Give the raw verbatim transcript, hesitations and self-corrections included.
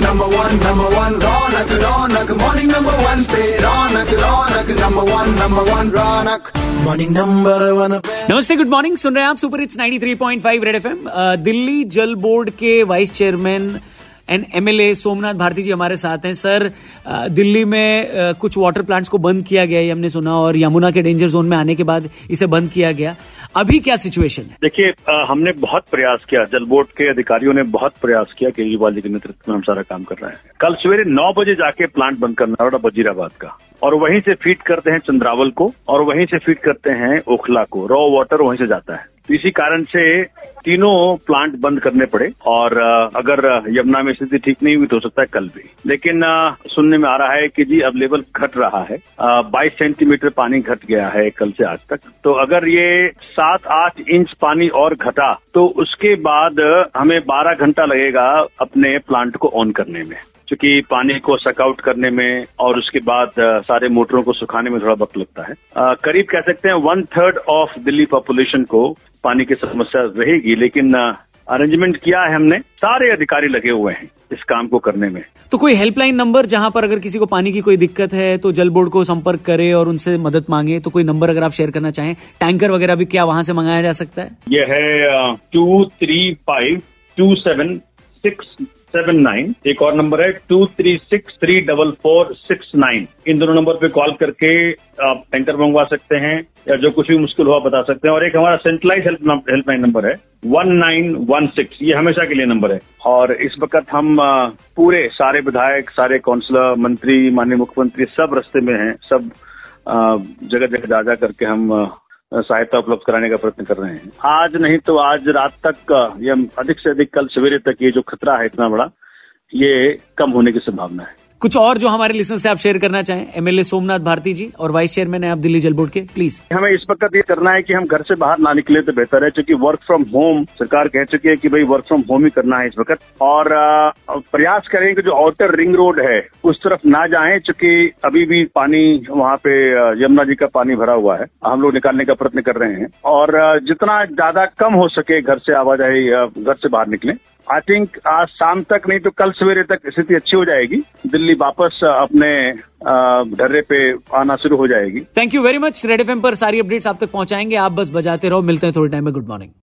number one, number one, Ronak, Ronak, morning number one पे Ronak, Ronak, number one, number one, Ronak, morning number one पे। नमस्ते, good morning, सुन रहे हैं आप सुपर हिट्स तिरानवे पॉइंट पाँच red FM. Delhi Jal board के vice chairman and MLA Somnath Bharti ji हमारे साथ हैं। सर, दिल्ली में कुछ वाटर प्लांट्स को बंद किया गया है हमने सुना, और यमुना के डेंजर जोन में आने के बाद इसे बंद किया गया। अभी क्या सिचुएशन है? देखिए, हमने बहुत प्रयास किया, जल बोर्ड के अधिकारियों ने बहुत प्रयास किया, केजरीवाल जी के नेतृत्व में हम सारा काम कर रहे हैं। कल सवेरे नौ बजे जाके प्लांट बंद करना पड़ा बजीराबाद का, और वहीं से फीड करते हैं चंद्रावल को, और वहीं से फीड करते हैं ओखला को। रॉ वाटर वहीं से जाता है, तो इसी कारण से तीनों प्लांट बंद करने पड़े। और अगर यमुना में स्थिति ठीक नहीं हुई तो हो सकता है कल भी। लेकिन सुनने में आ रहा है कि जी अब लेवल घट रहा है, बाईस सेंटीमीटर पानी घट गया है कल से आज तक। तो अगर ये सात आठ इंच पानी और घटा तो उसके बाद हमें बारह घंटा लगेगा अपने प्लांट को ऑन करने में, क्योंकि पानी को सकआउट करने में और उसके बाद सारे मोटरों को सुखाने में थोड़ा वक्त लगता है। आ, करीब कह सकते हैं one third of Delhi population को पानी की समस्या रहेगी, लेकिन अरेंजमेंट किया है हमने, सारे अधिकारी लगे हुए हैं इस काम को करने में। तो कोई हेल्पलाइन नंबर जहां पर अगर किसी को पानी की कोई दिक्कत है तो जल बोर्ड को संपर्क करे और उनसे मदद मांगे, तो कोई नंबर अगर आप शेयर करना चाहें? टैंकर वगैरह भी क्या वहां से मंगाया जा सकता है? यह है two three five two seven six seven nine. एक और नंबर है two three six three double four six nine. इन दोनों नंबर पे कॉल करके आप टैंकर मंगवा सकते हैं, या जो कुछ भी मुश्किल हुआ बता सकते हैं। और एक हमारा सेंट्रलाइज हेल्पलाइन नंबर है वन नाइन वन सिक्स, ये हमेशा के लिए नंबर है। और इस वक्त हम पूरे सारे विधायक, सारे काउंसलर, मंत्री, माननीय मुख्यमंत्री सब रास्ते में हैं, सब जगह जगह जा जा करके हम सहायता उपलब्ध कराने का प्रयत्न कर रहे हैं। आज नहीं तो आज रात तक या अधिक से अधिक कल सवेरे तक ये जो खतरा है इतना बड़ा, ये कम होने की संभावना है। कुछ और जो हमारे लिसनर से आप शेयर करना चाहें, एमएलए सोमनाथ भारती जी और वाइस चेयरमैन है आप दिल्ली जल बोर्ड के, प्लीज। हमें इस वक्त ये करना है कि हम घर से बाहर ना निकले तो बेहतर है, क्योंकि वर्क फ्रॉम होम सरकार कह चुकी है कि भाई वर्क फ्रॉम होम ही करना है इस वक्त। और प्रयास करें कि जो आउटर रिंग रोड है उस तरफ ना जाएं, क्योंकि अभी भी पानी वहाँ पे यमुना जी का पानी भरा हुआ है, हम लोग निकालने का प्रयत्न कर रहे हैं। और जितना ज्यादा कम हो सके घर से आवाजाही, घर से बाहर निकले। आई थिंक आज शाम तक नहीं तो कल सवेरे तक स्थिति अच्छी हो जाएगी, दिल्ली वापस अपने ढर्रे पे आना शुरू हो जाएगी। Thank you very much. Red FM पर सारी अपडेट्स आप तक पहुंचाएंगे, आप बस बजाते रहो। मिलते हैं थोड़ी टाइम में। Good morning.